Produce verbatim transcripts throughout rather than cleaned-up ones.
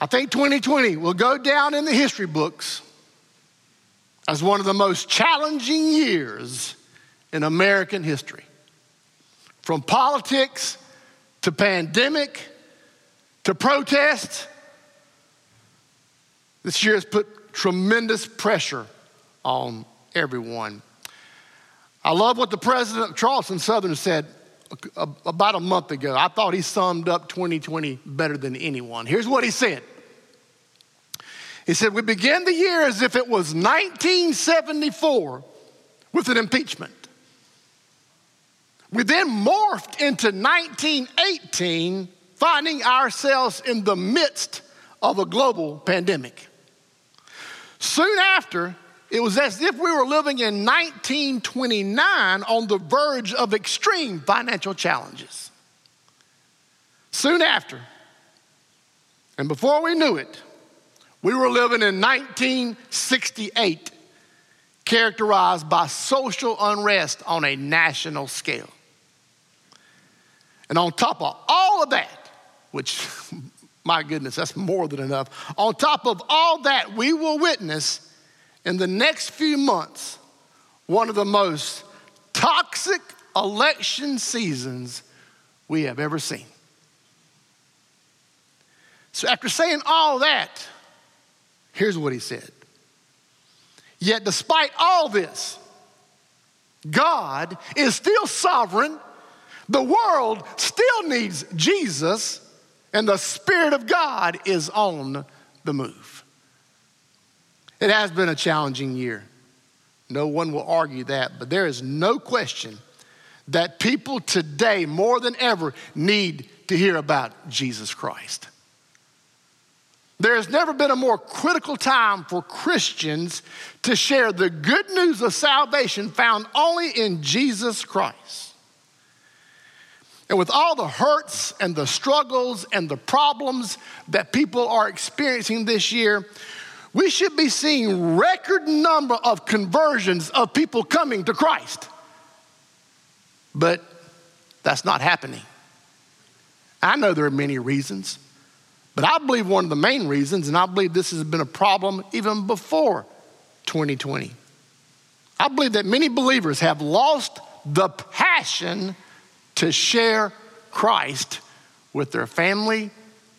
I think twenty twenty will go down in the history books as one of the most challenging years in American history. From politics to pandemic to protests, this year has put tremendous pressure on everyone. I love what the president of Charleston Southern said about a month ago. I thought he summed up twenty twenty better than anyone. Here's what he said. He said, "We began the year as if it was nineteen seventy-four with an impeachment. We then morphed into nineteen eighteen, finding ourselves in the midst of a global pandemic. Soon after, it was as if we were living in nineteen twenty-nine on the verge of extreme financial challenges. Soon after, and before we knew it, we were living in nineteen sixty-eight, characterized by social unrest on a national scale. And on top of all of that, which, my goodness, that's more than enough. On top of all that, we will witness in the next few months, one of the most toxic election seasons we have ever seen." So after saying all that, here's what he said. "Yet despite all this, God is still sovereign. The world still needs Jesus, and the Spirit of God is on the move." It has been a challenging year. No one will argue that, but there is no question that people today more than ever need to hear about Jesus Christ. There has never been a more critical time for Christians to share the good news of salvation found only in Jesus Christ. And with all the hurts and the struggles and the problems that people are experiencing this year, we should be seeing record number of conversions of people coming to Christ. But that's not happening. I know there are many reasons, but I believe one of the main reasons, and I believe this has been a problem even before twenty twenty. I believe that many believers have lost the passion to share Christ with their family,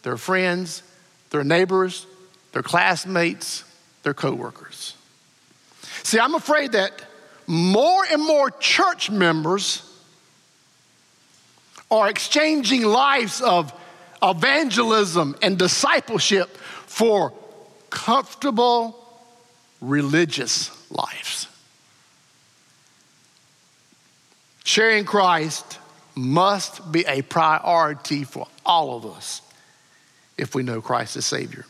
their friends, their neighbors, their classmates, their coworkers. See, I'm afraid that more and more church members are exchanging lives of evangelism and discipleship for comfortable religious lives. Sharing Christ must be a priority for all of us if we know Christ as Savior.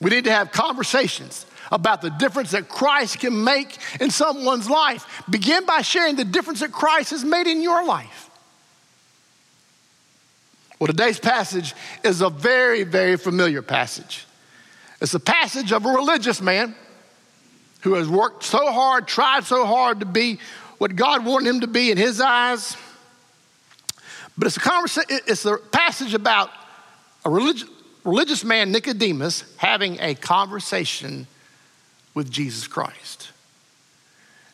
We need to have conversations about the difference that Christ can make in someone's life. Begin by sharing the difference that Christ has made in your life. Well, today's passage is a very, very familiar passage. It's a passage of a religious man who has worked so hard, tried so hard to be what God wanted him to be in his eyes. But it's a, conversa- it's a passage about a religious... Religious man Nicodemus having a conversation with Jesus Christ.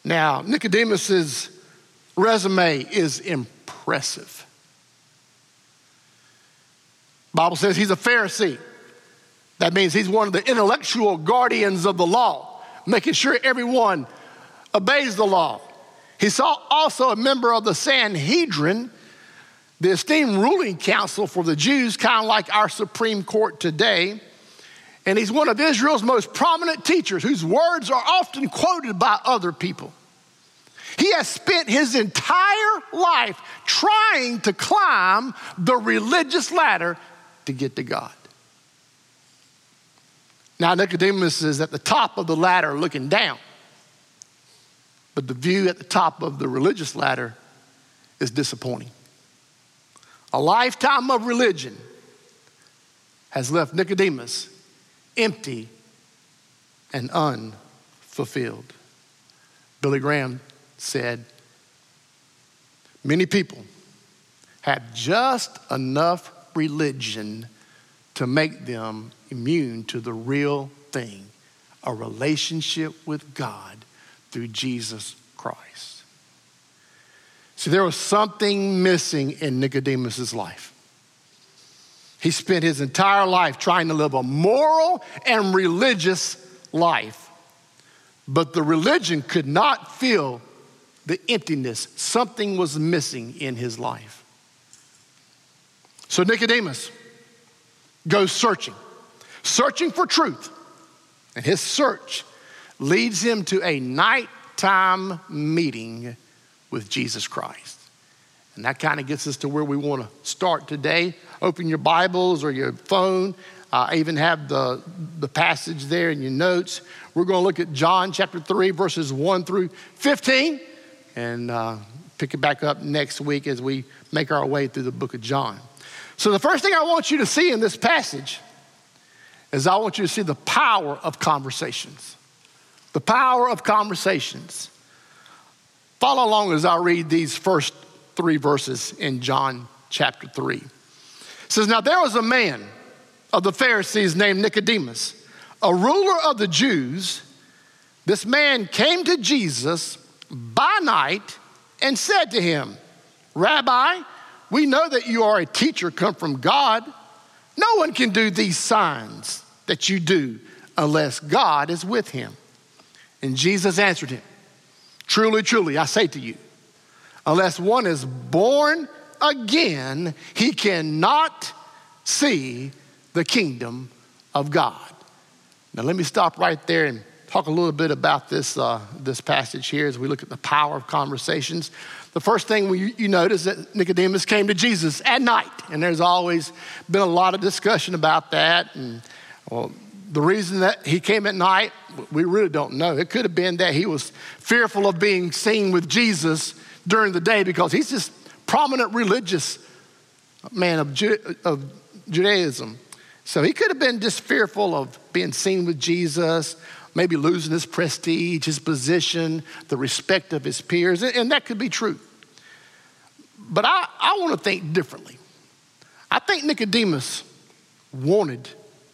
Now, Nicodemus's resume is impressive. The Bible says he's a Pharisee. That means he's one of the intellectual guardians of the law, making sure everyone obeys the law. He's also a member of the Sanhedrin, the esteemed ruling council for the Jews, kind of like our Supreme Court today. And he's one of Israel's most prominent teachers whose words are often quoted by other people. He has spent his entire life trying to climb the religious ladder to get to God. Now, Nicodemus is at the top of the ladder looking down, but the view at the top of the religious ladder is disappointing. A lifetime of religion has left Nicodemus empty and unfulfilled. Billy Graham said, "Many people have just enough religion to make them immune to the real thing, a relationship with God through Jesus Christ. See, there was something missing in Nicodemus's life. He spent his entire life trying to live a moral and religious life, but the religion could not fill the emptiness. Something was missing in his life. So Nicodemus goes searching, searching for truth. And his search leads him to a nighttime meeting with Jesus Christ. And that kind of gets us to where we want to start today. Open your Bibles or your phone. Uh, I even have the, the passage there in your notes. We're going to look at John chapter three, verses one through fifteen. And uh, pick it back up next week as we make our way through the book of John. So the first thing I want you to see in this passage is I want you to see the power of conversations. The power of conversations. Follow along as I read these first three verses in John chapter three. It says, now there was a man of the Pharisees named Nicodemus, a ruler of the Jews. This man came to Jesus by night and said to him, Rabbi, we know that you are a teacher come from God. No one can do these signs that you do unless God is with him. And Jesus answered him, truly, truly, I say to you, unless one is born again, he cannot see the kingdom of God. Now let me stop right there and talk a little bit about this, uh, this passage here as we look at the power of conversations. The first thing we, you notice that Nicodemus came to Jesus at night. And there's always been a lot of discussion about that. And well, the reason that he came at night, we really don't know. It could have been that he was fearful of being seen with Jesus during the day because he's this prominent religious man of, Ju- of Judaism. So he could have been just fearful of being seen with Jesus, maybe losing his prestige, his position, the respect of his peers, and that could be true. But I, I want to think differently. I think Nicodemus wanted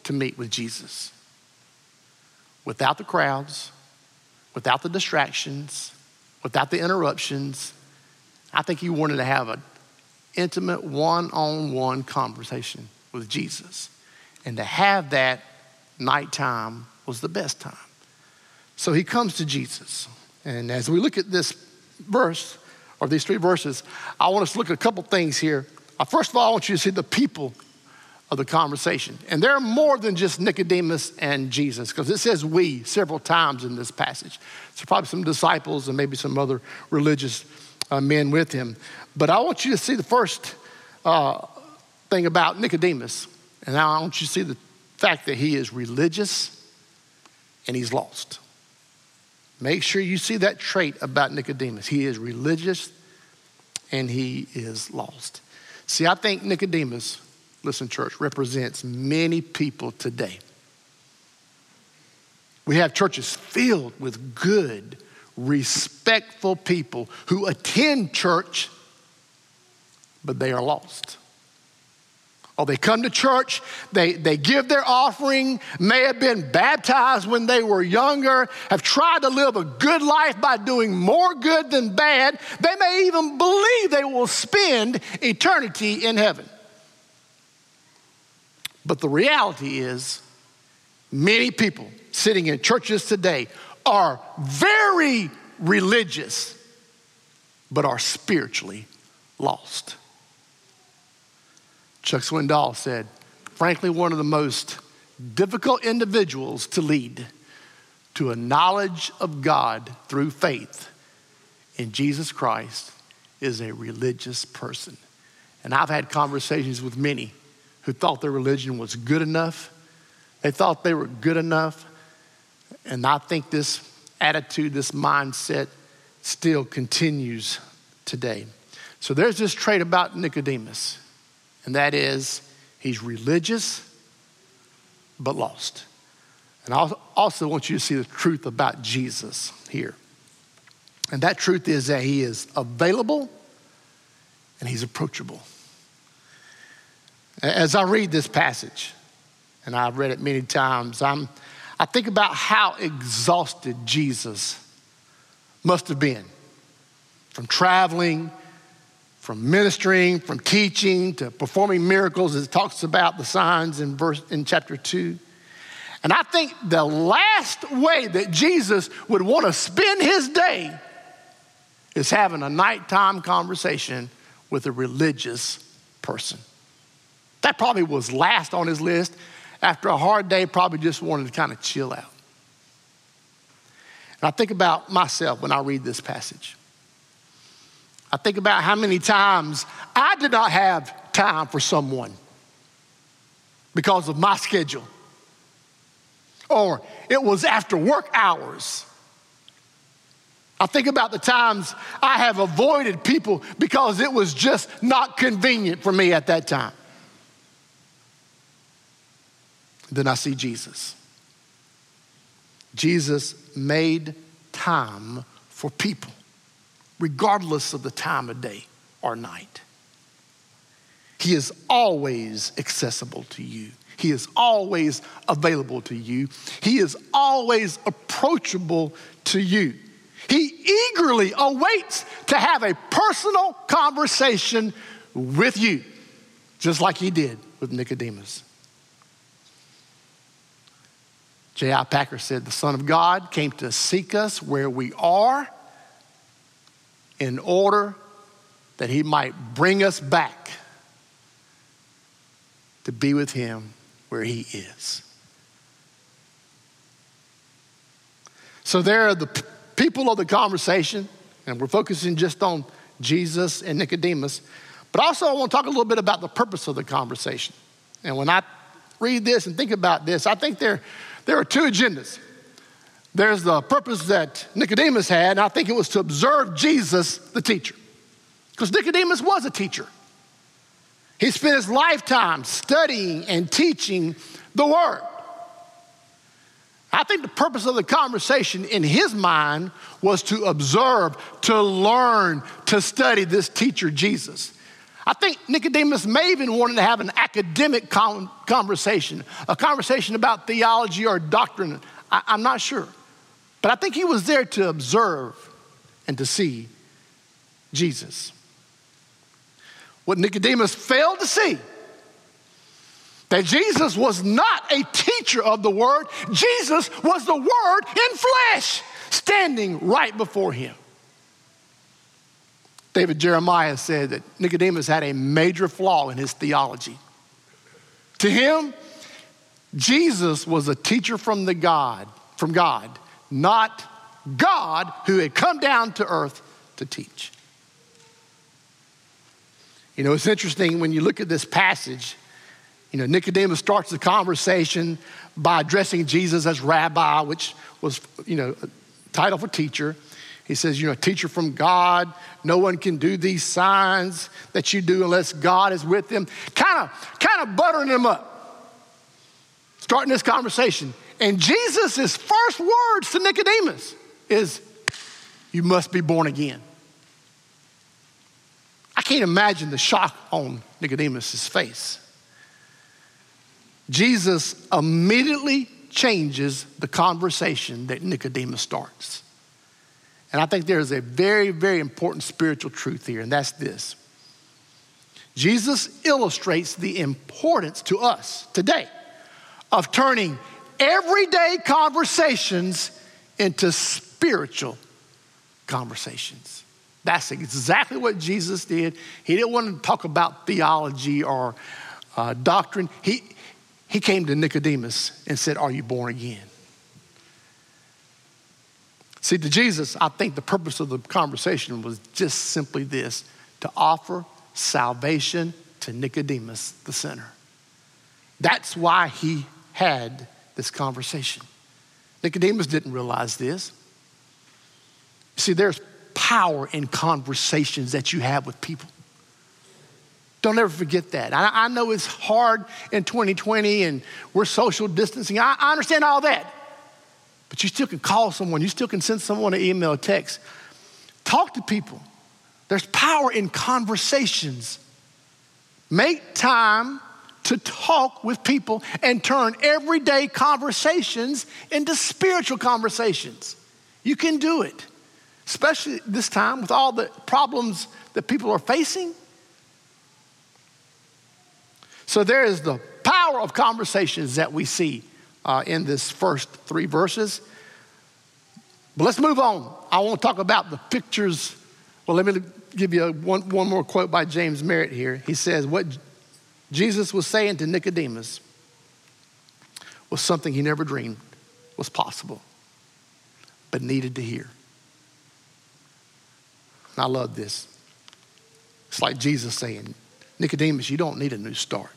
to meet with Jesus without the crowds, without the distractions, without the interruptions. I think he wanted to have an intimate one-on-one conversation with Jesus. And to have that nighttime was the best time. So he comes to Jesus. And as we look at this verse, or these three verses, I want us to look at a couple things here. First of all, I want you to see the people of the conversation. And they're more than just Nicodemus and Jesus, because it says we several times in this passage. So probably some disciples and maybe some other religious uh, men with him. But I want you to see the first uh, thing about Nicodemus. And now I want you to see the fact that he is religious and he's lost. Make sure you see that trait about Nicodemus. He is religious and he is lost. See, I think Nicodemus, listen, church, represents many people today. We have churches filled with good, respectful people who attend church, but they are lost. Or they come to church, they, they give their offering, may have been baptized when they were younger, have tried to live a good life by doing more good than bad. They may even believe they will spend eternity in heaven. But the reality is, many people sitting in churches today are very religious, but are spiritually lost. Chuck Swindoll said, frankly, one of the most difficult individuals to lead to a knowledge of God through faith in Jesus Christ is a religious person. And I've had conversations with many who thought their religion was good enough. They thought they were good enough. And I think this attitude, this mindset still continues today. So there's this trait about Nicodemus. And that is, he's religious, but lost. And I also want you to see the truth about Jesus here. And that truth is that he is available and he's approachable. As I read this passage, and I've read it many times. I'm, I think about how exhausted Jesus must have been from traveling, from ministering, from teaching, to performing miracles. It talks about the signs in verse in chapter two. And I think the last way that Jesus would want to spend his day is having a nighttime conversation with a religious person. That probably was last on his list. After a hard day, probably just wanted to kind of chill out. And I think about myself when I read this passage. I think about how many times I did not have time for someone because of my schedule. Or it was after work hours. I think about the times I have avoided people because it was just not convenient for me at that time. Then I see Jesus. Jesus made time for people, regardless of the time of day or night. He is always accessible to you. He is always available to you. He is always approachable to you. He eagerly awaits to have a personal conversation with you, just like he did with Nicodemus. J I Packer said, the Son of God came to seek us where we are in order that he might bring us back to be with him where he is. So there are the p- people of the conversation, and we're focusing just on Jesus and Nicodemus, but also I want to talk a little bit about the purpose of the conversation. And when I read this and think about this, I think there, there are two agendas. There's the purpose that Nicodemus had, and I think it was to observe Jesus, the teacher. Because Nicodemus was a teacher. He spent his lifetime studying and teaching the word. I think the purpose of the conversation in his mind was to observe, to learn, to study this teacher, Jesus. I think Nicodemus may even wanted to have an academic conversation, a conversation about theology or doctrine. I, I'm not sure. But I think he was there to observe and to see Jesus. What Nicodemus failed to see, that Jesus was not a teacher of the word. Jesus was the word in flesh, standing right before him. David Jeremiah said that Nicodemus had a major flaw in his theology. To him, Jesus was a teacher from the God, from God, not God who had come down to earth to teach. You know, it's interesting when you look at this passage. You know, Nicodemus starts the conversation by addressing Jesus as rabbi, which was, you know, a title for teacher. He says, you know, teacher from God. No one can do these signs that you do unless God is with them. Kind of, kind of buttering him up. Starting this conversation. And Jesus' first words to Nicodemus is, you must be born again. I can't imagine the shock on Nicodemus' face. Jesus immediately changes the conversation that Nicodemus starts. And I think there is a very, very important spiritual truth here, and that's this. Jesus illustrates the importance to us today of turning everyday conversations into spiritual conversations. That's exactly what Jesus did. He didn't want to talk about theology or uh, doctrine. He He came to Nicodemus and said, are you born again? See, to Jesus, I think the purpose of the conversation was just simply this, to offer salvation to Nicodemus, the sinner. That's why he had this conversation. Nicodemus didn't realize this. See, there's power in conversations that you have with people. Don't ever forget that. I, I know it's hard in twenty twenty and we're social distancing. I, I understand all that. But you still can call someone. You still can send someone an email, a text. Talk to people. There's power in conversations. Make time to talk with people and turn everyday conversations into spiritual conversations. You can do it, especially this time with all the problems that people are facing. So there is the power of conversations that we see uh, in this first three verses. But let's move on. I want to talk about the pictures. Well, let me give you a, one, one more quote by James Merritt here. He says, what Jesus was saying to Nicodemus was something he never dreamed was possible, but needed to hear. And I love this. It's like Jesus saying, Nicodemus, you don't need a new start.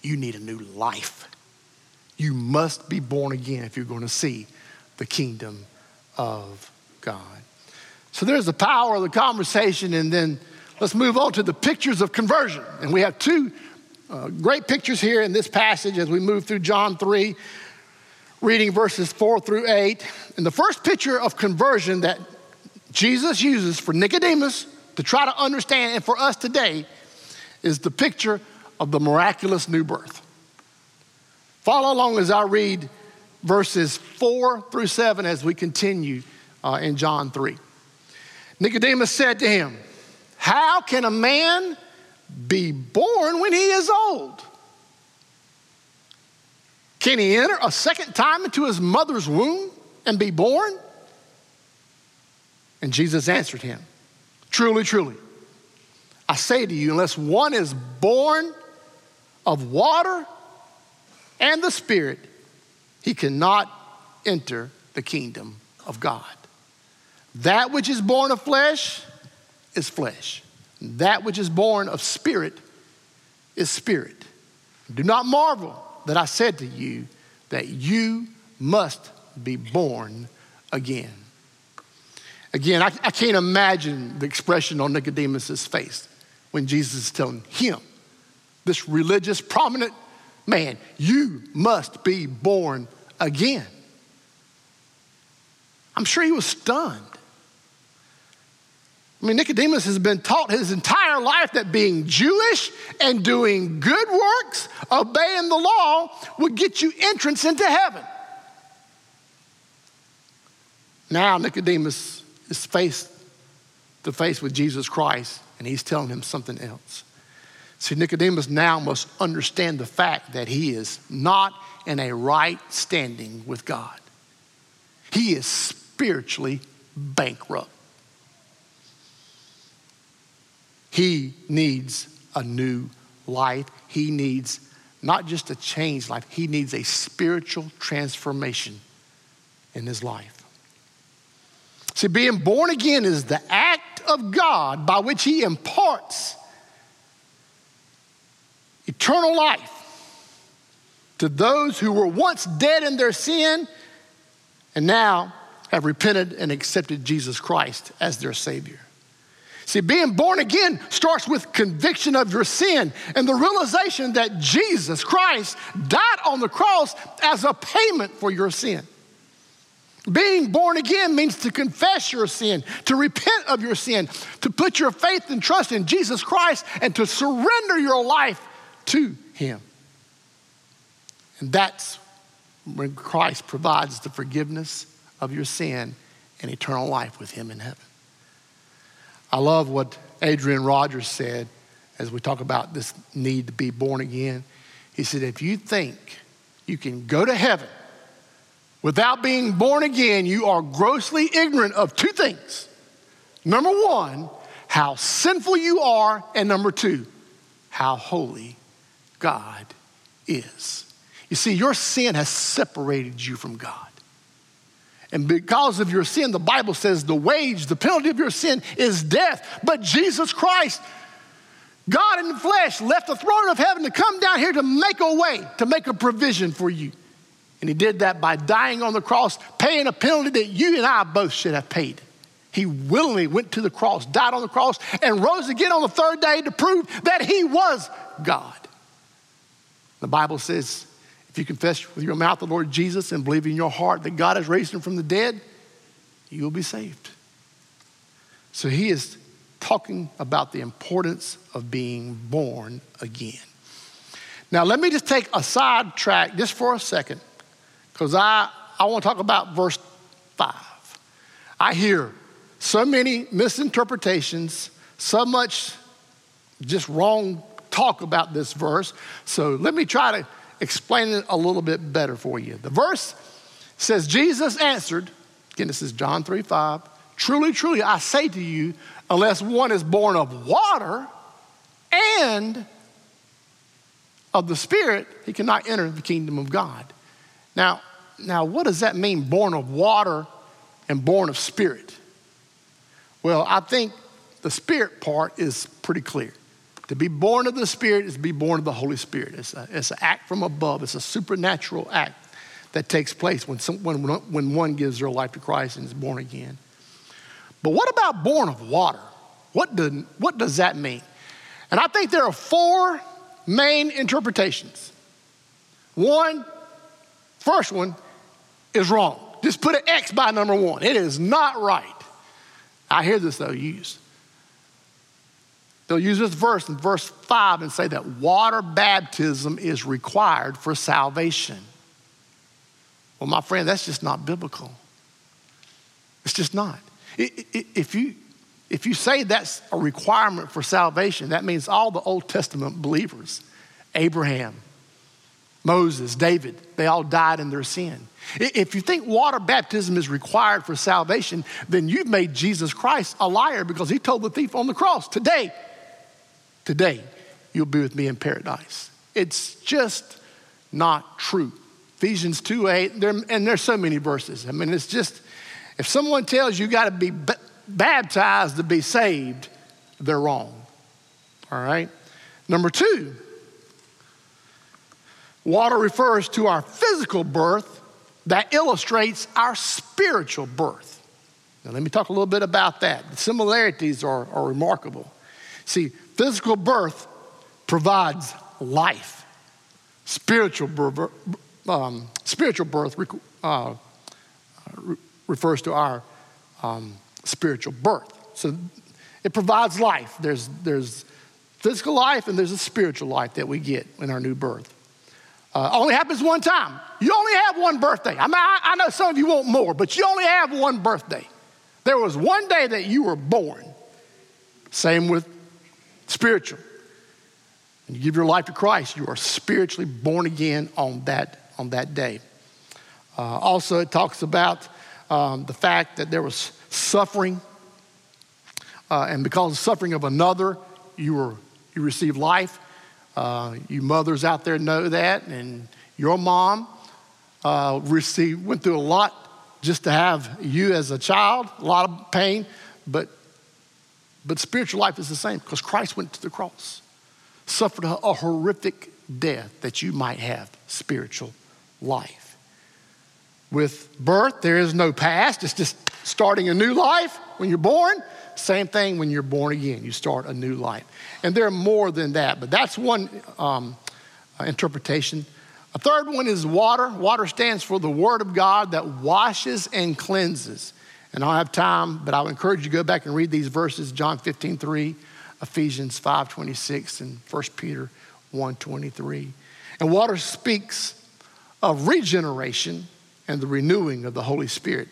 You need a new life. You must be born again if you're going to see the kingdom of God. So there's the power of the conversation, and then let's move on to the pictures of conversion. And we have two uh, great pictures here in this passage as we move through John three, reading verses four through eight. And the first picture of conversion that Jesus uses for Nicodemus to try to understand and for us today is the picture of the miraculous new birth. Follow along as I read verses four through seven as we continue uh, in John three. Nicodemus said to him, how can a man be born when he is old? Can he enter a second time into his mother's womb and be born? And Jesus answered him, truly, truly, I say to you, unless one is born of water and the Spirit, he cannot enter the kingdom of God. That which is born of flesh is flesh. That which is born of spirit is spirit. Do not marvel that I said to you that you must be born again. Again, I, I can't imagine the expression on Nicodemus's face when Jesus is telling him, this religious, prominent man, you must be born again. I'm sure he was stunned. I mean, Nicodemus has been taught his entire life that being Jewish and doing good works, obeying the law, would get you entrance into heaven. Now Nicodemus is face to face with Jesus Christ, and he's telling him something else. See, Nicodemus now must understand the fact that he is not in a right standing with God. He is spiritually bankrupt. He needs a new life. He needs not just a changed life. He needs a spiritual transformation in his life. See, being born again is the act of God by which he imparts eternal life to those who were once dead in their sin and now have repented and accepted Jesus Christ as their Savior. See, being born again starts with conviction of your sin and the realization that Jesus Christ died on the cross as a payment for your sin. Being born again means to confess your sin, to repent of your sin, to put your faith and trust in Jesus Christ, and to surrender your life to him. And that's when Christ provides the forgiveness of your sin and eternal life with him in heaven. I love what Adrian Rogers said as we talk about this need to be born again. He said, if you think you can go to heaven without being born again, you are grossly ignorant of two things. Number one, how sinful you are, and number two, how holy God is. You see, your sin has separated you from God. And because of your sin, the Bible says the wage, the penalty of your sin is death. But Jesus Christ, God in the flesh, left the throne of heaven to come down here to make a way, to make a provision for you. And he did that by dying on the cross, paying a penalty that you and I both should have paid. He willingly went to the cross, died on the cross, and rose again on the third day to prove that he was God. The Bible says, if you confess with your mouth the Lord Jesus and believe in your heart that God has raised him from the dead, you will be saved. So he is talking about the importance of being born again. Now, let me just take a sidetrack just for a second, because I, I want to talk about verse five. I hear so many misinterpretations, so much just wrong talk about this verse. So let me try to explain it a little bit better for you. The verse says, Jesus answered, again, this is John three five, truly, truly, I say to you, unless one is born of water and of the Spirit, he cannot enter the kingdom of God. Now, now, what does that mean, born of water and born of Spirit? Well, I think the Spirit part is pretty clear. To be born of the Spirit is to be born of the Holy Spirit. It's, a, it's an act from above. It's a supernatural act that takes place when, some, when, when one gives their life to Christ and is born again. But what about born of water? What, do, what does that mean? And I think there are four main interpretations. One, first one is wrong. Just put an X by number one. It is not right. I hear this though used. They'll use this verse in verse five and say that water baptism is required for salvation. Well, my friend, that's just not biblical. It's just not. If you, if you say that's a requirement for salvation, that means all the Old Testament believers, Abraham, Moses, David, they all died in their sin. If you think water baptism is required for salvation, then you've made Jesus Christ a liar, because he told the thief on the cross, today, today, you'll be with me in paradise. It's just not true. Ephesians two eight, there, and there's so many verses. I mean, it's just, if someone tells you you got to be b- baptized to be saved, they're wrong, all right? Number two, water refers to our physical birth that illustrates our spiritual birth. Now, let me talk a little bit about that. The similarities are, are remarkable. See, physical birth provides life. Spiritual birth, um, spiritual birth uh, refers to our um, spiritual birth. So it provides life. There's, there's physical life and there's a spiritual life that we get in our new birth. Uh, only happens one time. You only have one birthday. I mean, I, I know some of you want more, but you only have one birthday. There was one day that you were born. Same with spiritual. When you give your life to Christ, you are spiritually born again on that, on that day. Uh, also, it talks about um, the fact that there was suffering. Uh, and because of suffering of another, you were you receive life. Uh, you mothers out there know that, and your mom uh, received, went through a lot just to have you as a child, a lot of pain, but, but spiritual life is the same, because Christ went to the cross, suffered a, a horrific death that you might have spiritual life. With birth, there is no past. It's just starting a new life when you're born. Same thing when you're born again. You start a new life. And there are more than that, but that's one um, interpretation. A third one is water. Water stands for the Word of God that washes and cleanses. And I don't have time, but I would encourage you to go back and read these verses, John fifteen three, Ephesians five twenty-six, and First Peter one twenty-three. And water speaks of regeneration and the renewing of the Holy Spirit.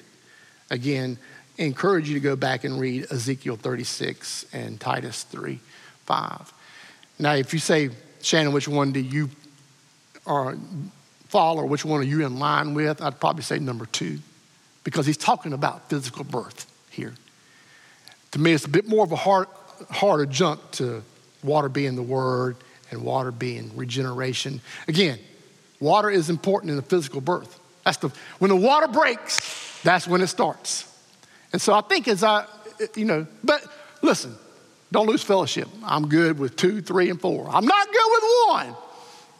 Again, encourage you to go back and read Ezekiel thirty-six and Titus three five. Now, if you say, Shannon, which one do you or follow, or which one are you in line with? I'd probably say number two, because he's talking about physical birth here. To me, it's a bit more of a hard, harder jump to water being the Word and water being regeneration. Again, water is important in the physical birth. That's the, when the water breaks, that's when it starts. And so I think as I, you know, but listen, don't lose fellowship. I'm good with two, three, and four. I'm not good with one,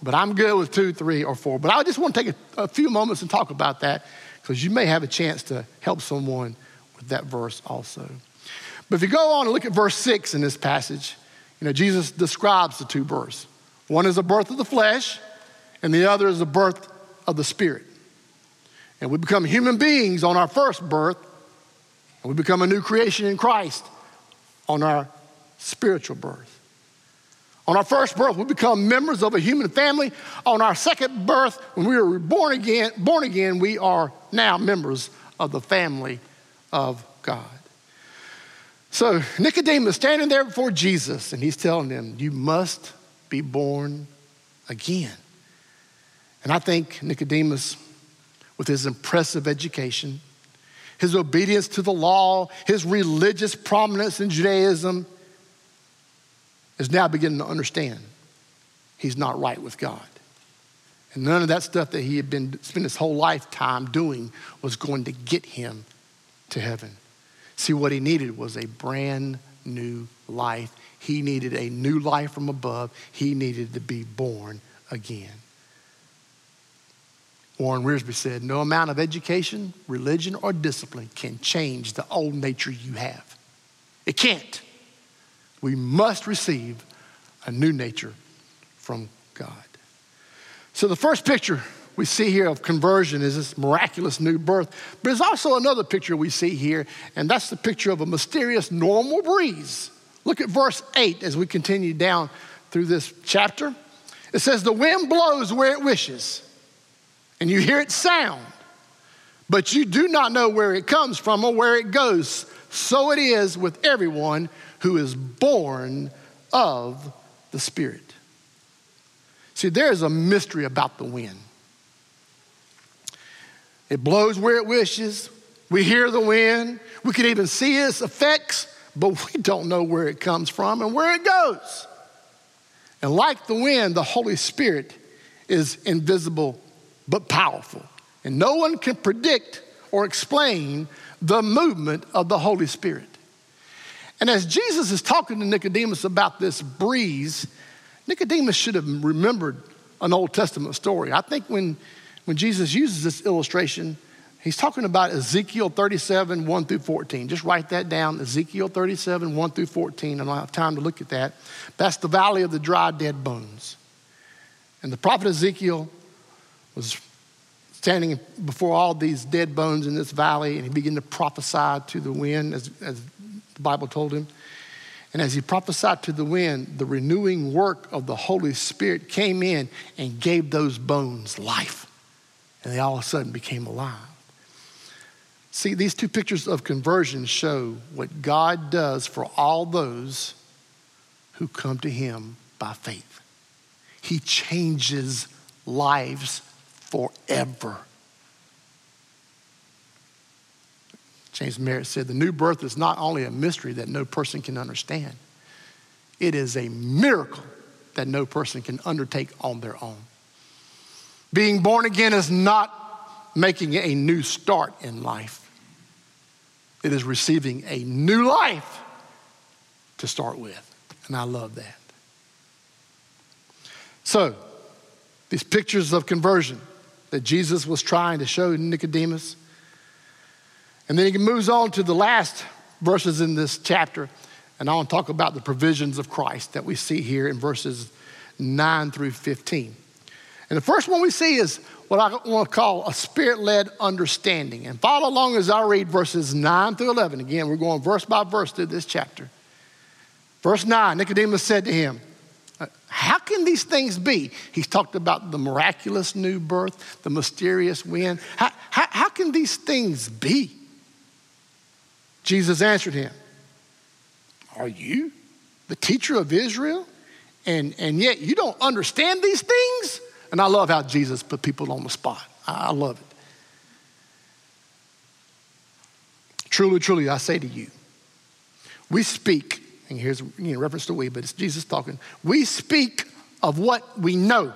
but I'm good with two, three, or four. But I just want to take a, a few moments and talk about that, because you may have a chance to help someone with that verse also. But if you go on and look at verse six in this passage, you know, Jesus describes the two births. One is the birth of the flesh, and the other is the birth of the Spirit. And we become human beings on our first birth, and we become a new creation in Christ on our spiritual birth. On our first birth, we become members of a human family. On our second birth, when we were born again, born again, we are now members of the family of God. So Nicodemus standing there before Jesus, and he's telling them, you must be born again. And I think Nicodemus, with his impressive education, his obedience to the law, his religious prominence in Judaism, is now beginning to understand he's not right with God. And none of that stuff that he had been spent his whole lifetime doing was going to get him to heaven. See, what he needed was a brand new life. He needed a new life from above. He needed to be born again. Warren Wiersbe said, no amount of education, religion, or discipline can change the old nature you have. It can't. We must receive a new nature from God. So the first picture we see here of conversion is this miraculous new birth. But there's also another picture we see here, and that's the picture of a mysterious normal breeze. Look at verse eight as we continue down through this chapter. It says, the wind blows where it wishes, and you hear its sound, but you do not know where it comes from or where it goes. So it is with everyone who is born of the Spirit. See, there is a mystery about the wind. It blows where it wishes. We hear the wind. We can even see its effects, but we don't know where it comes from and where it goes. And like the wind, the Holy Spirit is invisible but powerful. And no one can predict or explain the movement of the Holy Spirit. And as Jesus is talking to Nicodemus about this breeze, Nicodemus should have remembered an Old Testament story. I think when, when Jesus uses this illustration, he's talking about Ezekiel thirty-seven, one through fourteen. Just write that down, Ezekiel thirty-seven, one through fourteen. I don't have time to look at that. That's the valley of the dry, dead bones. And the prophet Ezekiel was standing before all these dead bones in this valley, and he began to prophesy to the wind, as, as the Bible told him. And as he prophesied to the wind, the renewing work of the Holy Spirit came in and gave those bones life. And they all of a sudden became alive. See, these two pictures of conversion show what God does for all those who come to him by faith. He changes lives forever. James Merritt said, the new birth is not only a mystery that no person can understand, it is a miracle that no person can undertake on their own. Being born again is not making a new start in life. It is receiving a new life to start with. And I love that. So, these pictures of conversion that Jesus was trying to show Nicodemus. And then he moves on to the last verses in this chapter. And I want to talk about the provisions of Christ that we see here in verses nine through fifteen. And the first one we see is what I want to call a spirit-led understanding. And follow along as I read verses nine through eleven. Again, we're going verse by verse through this chapter. Verse nine, Nicodemus said to him, how can these things be? He's talked about the miraculous new birth, the mysterious wind. How, how, how can these things be? Jesus answered him, are you the teacher of Israel? And, and yet you don't understand these things? And I love how Jesus put people on the spot. I love it. Truly, truly, I say to you, we speak. And here's, you know, reference to we, but it's Jesus talking. We speak of what we know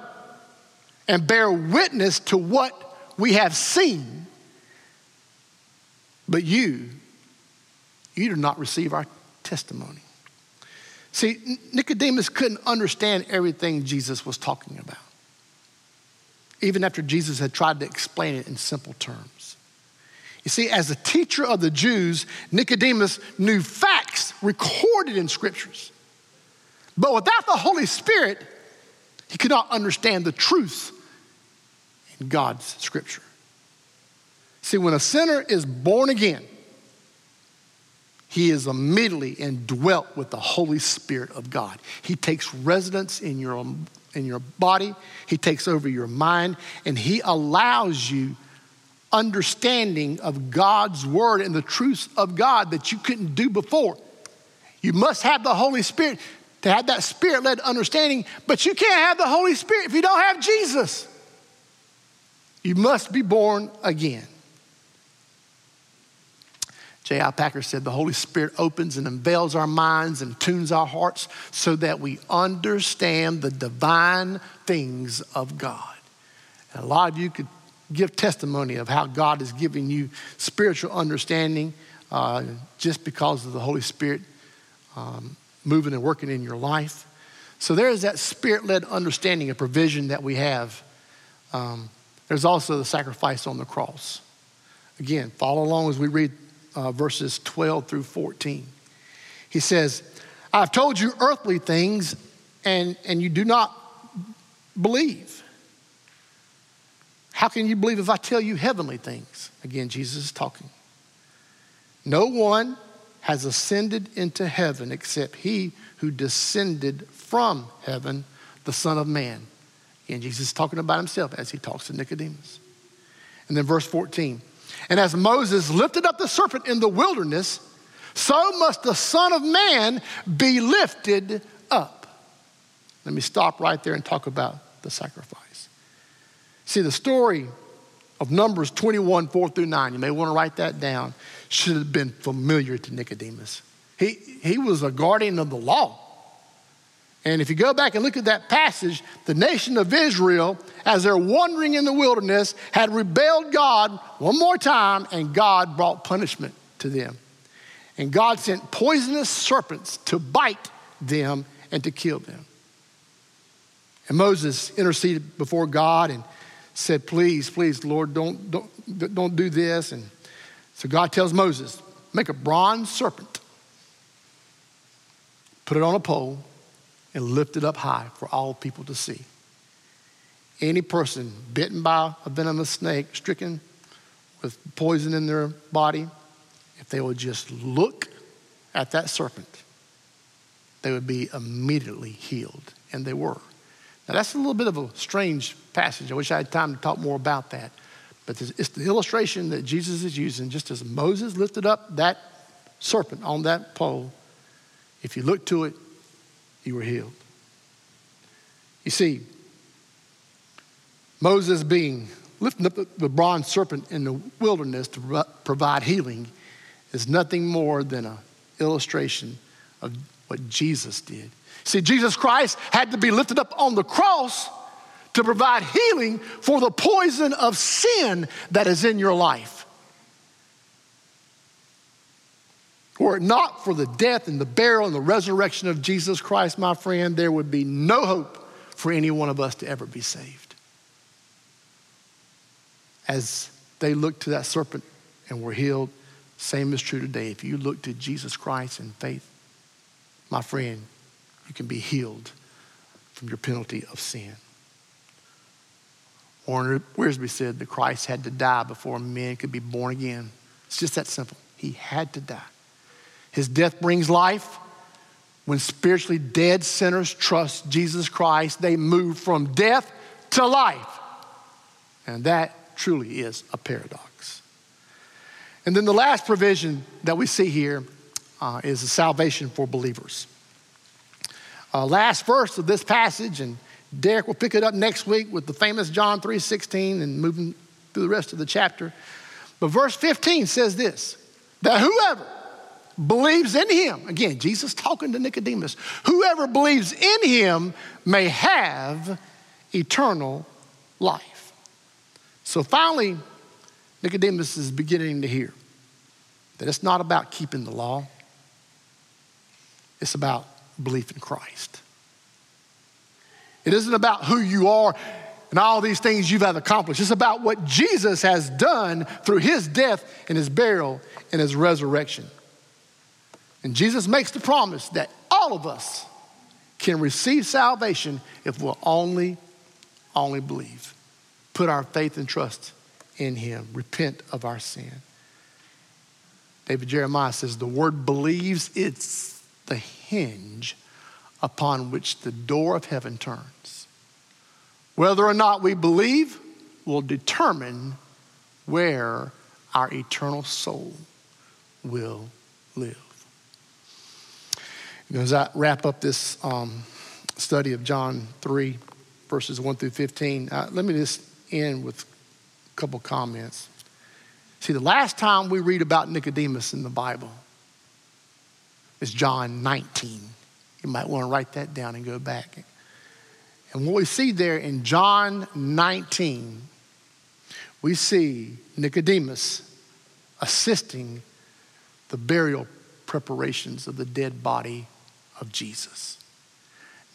and bear witness to what we have seen. But you, you do not receive our testimony. See, Nicodemus couldn't understand everything Jesus was talking about, even after Jesus had tried to explain it in simple terms. You see, as a teacher of the Jews, Nicodemus knew facts recorded in scriptures. But without the Holy Spirit, he could not understand the truth in God's scripture. See, when a sinner is born again, he is immediately indwelt with the Holy Spirit of God. He takes residence in your, in your body. He takes over your mind, and he allows you understanding of God's word and the truths of God that you couldn't do before. You must have the Holy Spirit to have that Spirit-led understanding, but you can't have the Holy Spirit if you don't have Jesus. You must be born again. J I Packer said, the Holy Spirit opens and unveils our minds and tunes our hearts so that we understand the divine things of God. And a lot of you could give testimony of how God is giving you spiritual understanding uh, just because of the Holy Spirit um, moving and working in your life. So there is that Spirit-led understanding, a provision that we have. Um, there's also the sacrifice on the cross. Again, follow along as we read uh, verses twelve through fourteen. He says, I've told you earthly things and, and you do not believe. How can you believe if I tell you heavenly things? Again, Jesus is talking. No one has ascended into heaven except he who descended from heaven, the Son of Man. Again, Jesus is talking about himself as he talks to Nicodemus. And then verse fourteen. And as Moses lifted up the serpent in the wilderness, so must the Son of Man be lifted up. Let me stop right there and talk about the sacrifice. See, the story of Numbers twenty-one, four through nine, you may want to write that down, should have been familiar to Nicodemus. He, he was a guardian of the law. And if you go back and look at that passage, the nation of Israel, as they're wandering in the wilderness, had rebelled God one more time, and God brought punishment to them. And God sent poisonous serpents to bite them and to kill them. And Moses interceded before God and said, please, please, Lord, don't, don't, don't do this. And so God tells Moses, make a bronze serpent, put it on a pole, and lift it up high for all people to see. Any person bitten by a venomous snake, stricken with poison in their body, if they would just look at that serpent, they would be immediately healed, and they were. Now, that's a little bit of a strange passage. I wish I had time to talk more about that. But it's the illustration that Jesus is using. Just as Moses lifted up that serpent on that pole, if you look to it, you were healed. You see, Moses being lifting up the bronze serpent in the wilderness to provide healing is nothing more than an illustration of what Jesus did. See, Jesus Christ had to be lifted up on the cross to provide healing for the poison of sin that is in your life. Were it not for the death and the burial and the resurrection of Jesus Christ, my friend, there would be no hope for any one of us to ever be saved. As they looked to that serpent and were healed, same is true today. If you look to Jesus Christ in faith, my friend, you can be healed from your penalty of sin. Warren Wiersbe said that Christ had to die before men could be born again. It's just that simple. He had to die. His death brings life. When spiritually dead sinners trust Jesus Christ, they move from death to life. And that truly is a paradox. And then the last provision that we see here uh, is the salvation for believers. Uh, last verse of this passage, and Derek will pick it up next week with the famous John three sixteen and moving through the rest of the chapter. But verse fifteen says this, that whoever believes in him, again, Jesus talking to Nicodemus, whoever believes in him may have eternal life. So finally, Nicodemus is beginning to hear that it's not about keeping the law. It's about belief in Christ. It isn't about who you are and all these things you've had accomplished. It's about what Jesus has done through his death and his burial and his resurrection. And Jesus makes the promise that all of us can receive salvation if we'll only, only believe. Put our faith and trust in him. Repent of our sin. David Jeremiah says, the word believes, it's the hinge upon which the door of heaven turns. Whether or not we believe will determine where our eternal soul will live. You know, as I wrap up this um, study of John three, verses one through fifteen, uh, let me just end with a couple comments. See, the last time we read about Nicodemus in the Bible is John nineteen. You might want to write that down and go back. And what we see there in John nineteen, we see Nicodemus assisting the burial preparations of the dead body of Jesus.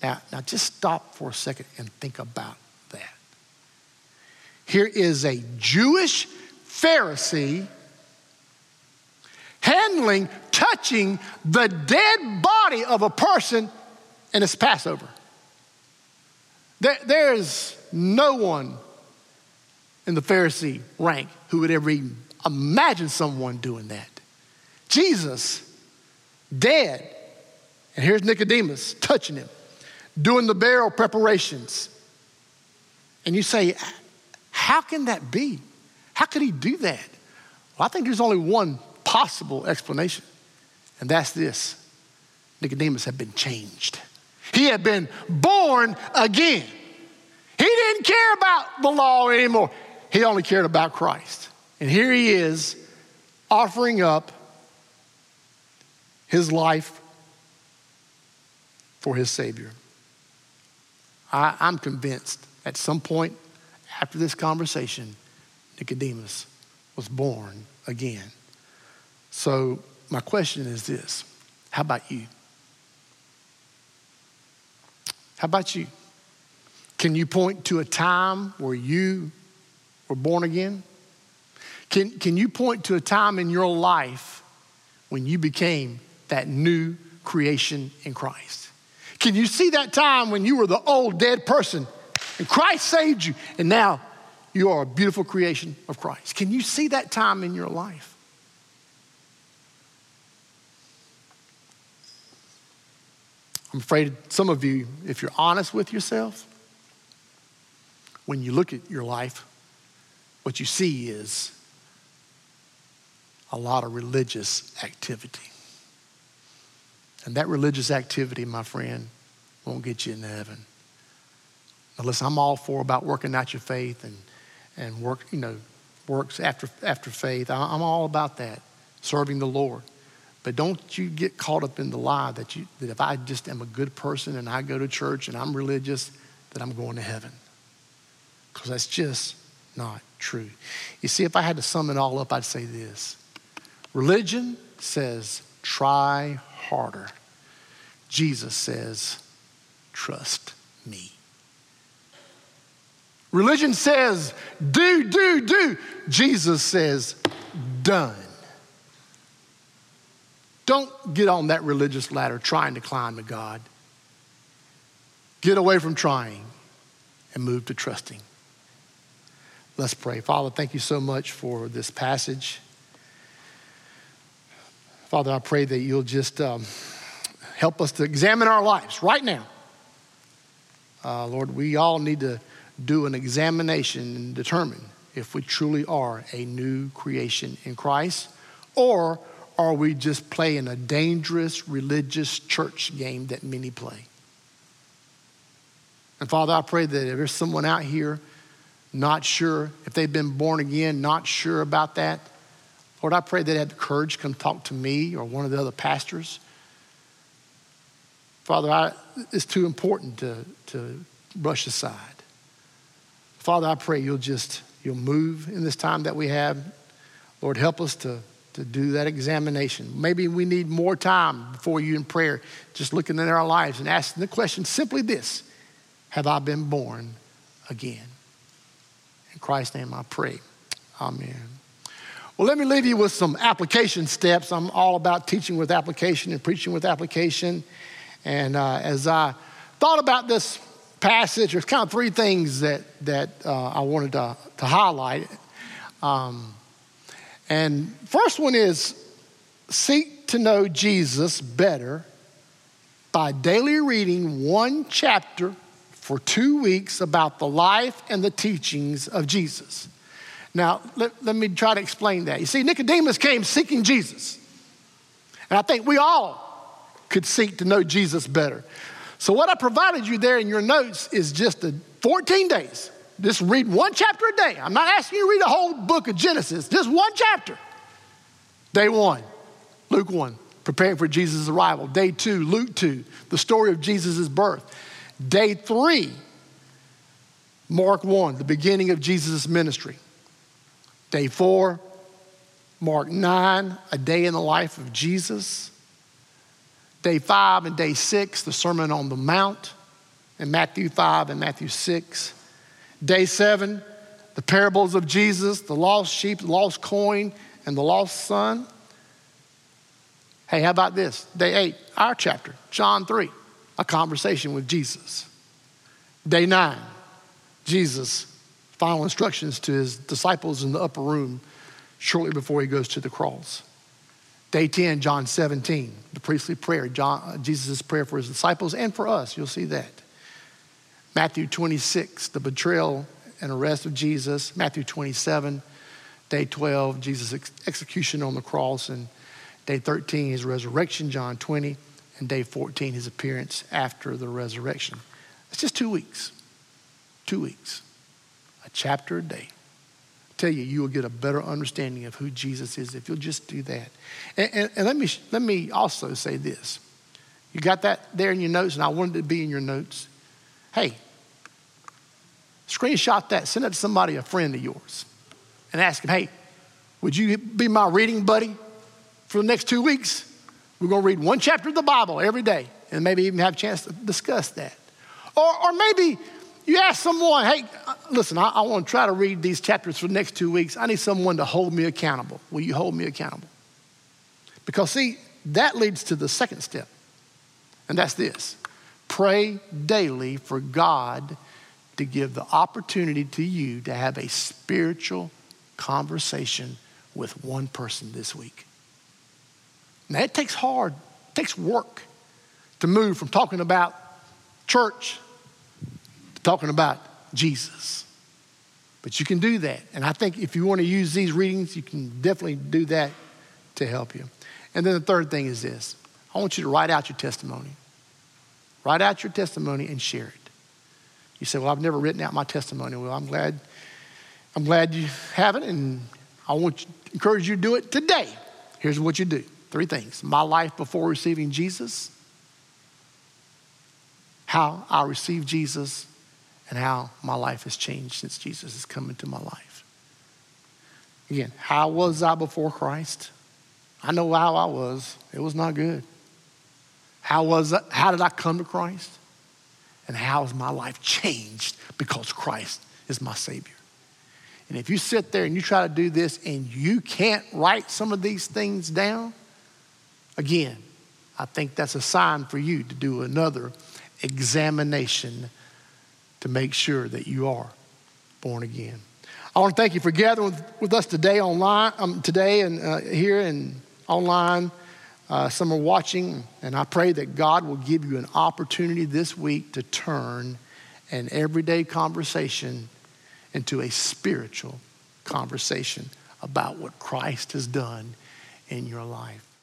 Now, now just stop for a second and think about that. Here is a Jewish Pharisee handling, touching the dead body of a person, and it's Passover. There, there's no one in the Pharisee rank who would ever even imagine someone doing that. Jesus, dead, and here's Nicodemus touching him, doing the burial preparations. And you say, how can that be? How could he do that? Well, I think there's only one possible explanation, and that's this. Nicodemus had been changed. He had been born again. He didn't care about the law anymore. He only cared about Christ. And here he is offering up his life for his Savior. I, I'm convinced at some point after this conversation, Nicodemus was born again. So my question is this. How about you? How about you? Can you point to a time where you were born again? Can, can you point to a time in your life when you became that new creation in Christ? Can you see that time when you were the old dead person and Christ saved you and now you are a beautiful creation of Christ? Can you see that time in your life? I'm afraid some of you, if you're honest with yourself, when you look at your life, what you see is a lot of religious activity. And that religious activity, my friend, won't get you into heaven. Now listen, I'm all for about working out your faith and, and work, you know, works after, after faith. I'm all about that, serving the Lord. But don't you get caught up in the lie that, you, that if I just am a good person and I go to church and I'm religious, that I'm going to heaven. Because that's just not true. You see, if I had to sum it all up, I'd say this. Religion says, try harder. Jesus says, trust me. Religion says, do, do, do. Jesus says, done. Don't get on that religious ladder trying to climb to God. Get away from trying and move to trusting. Let's pray. Father, thank you so much for this passage. Father, I pray that you'll just um, help us to examine our lives right now. Uh, Lord, we all need to do an examination and determine if we truly are a new creation in Christ, or are we just playing a dangerous religious church game that many play. And Father, I pray that if there's someone out here not sure, if they've been born again, not sure about that, Lord, I pray they'd have the courage to come talk to me or one of the other pastors. Father, I, it's too important to, to brush aside. Father, I pray you'll just, you'll move in this time that we have. Lord, help us to, to do that examination. Maybe we need more time before you in prayer, just looking in our lives and asking the question, simply this, have I been born again? In Christ's name I pray, amen. Well, let me leave you with some application steps. I'm all about teaching with application and preaching with application. And uh, as I thought about this passage, there's kind of three things that, that uh, I wanted to, to highlight. Um, and first one is seek to know Jesus better by daily reading one chapter for two weeks about the life and the teachings of Jesus. Now, let, let me try to explain that. You see, Nicodemus came seeking Jesus. And I think we all could seek to know Jesus better. So what I provided you there in your notes is just a fourteen days. Just read one chapter a day. I'm not asking you to read a whole book of Genesis. Just one chapter. Day one, Luke one, preparing for Jesus' arrival. Day two, Luke two, the story of Jesus' birth. Day three, Mark one, the beginning of Jesus' ministry. Day four, Mark nine, a day in the life of Jesus. Day five and day six, the Sermon on the Mount, and Matthew five and Matthew six. Day seven, the parables of Jesus, the lost sheep, the lost coin, and the lost son. Hey, how about this? Day eight, our chapter, John three, a conversation with Jesus. Day nine, Jesus' final instructions to his disciples in the upper room shortly before he goes to the cross. Day ten, John seventeen, the priestly prayer, John, Jesus' prayer for his disciples and for us. You'll see that. Matthew twenty-six, the betrayal and arrest of Jesus. Matthew twenty-seven, day twelve, Jesus' ex- execution on the cross. And day thirteen, his resurrection, John twenty. And day fourteen, his appearance after the resurrection. It's just two weeks. Two weeks. A chapter a day. I tell you, you will get a better understanding of who Jesus is if you'll just do that. And, and, and let me, let me also say this. You got that there in your notes, and I wanted it to be in your notes. Hey, screenshot that. Send it to somebody, a friend of yours, and ask him, hey, would you be my reading buddy for the next two weeks? We're going to read one chapter of the Bible every day and maybe even have a chance to discuss that. Or, or maybe you ask someone, hey, listen, I, I want to try to read these chapters for the next two weeks. I need someone to hold me accountable. Will you hold me accountable? Because, see, that leads to the second step, and that's this. Pray daily for God to give the opportunity to you to have a spiritual conversation with one person this week. Now, it takes hard, it takes work to move from talking about church to talking about Jesus. But you can do that. And I think if you want to use these readings, you can definitely do that to help you. And then the third thing is this. I want you to write out your testimony. Write out your testimony and share it. You say, well, I've never written out my testimony. Well, I'm glad, I'm glad you haven't, and I want to encourage you to do it today. Here's what you do. Three things. My life before receiving Jesus, how I received Jesus, and how my life has changed since Jesus has come into my life. Again, how was I before Christ? I know how I was. It was not good. How was I, how did I come to Christ? And how has my life changed because Christ is my Savior? And if you sit there and you try to do this and you can't write some of these things down, again, I think that's a sign for you to do another examination to make sure that you are born again. I want to thank you for gathering with, with us today online, um, today and uh, here and online. Uh, some are watching, and I pray that God will give you an opportunity this week to turn an everyday conversation into a spiritual conversation about what Christ has done in your life.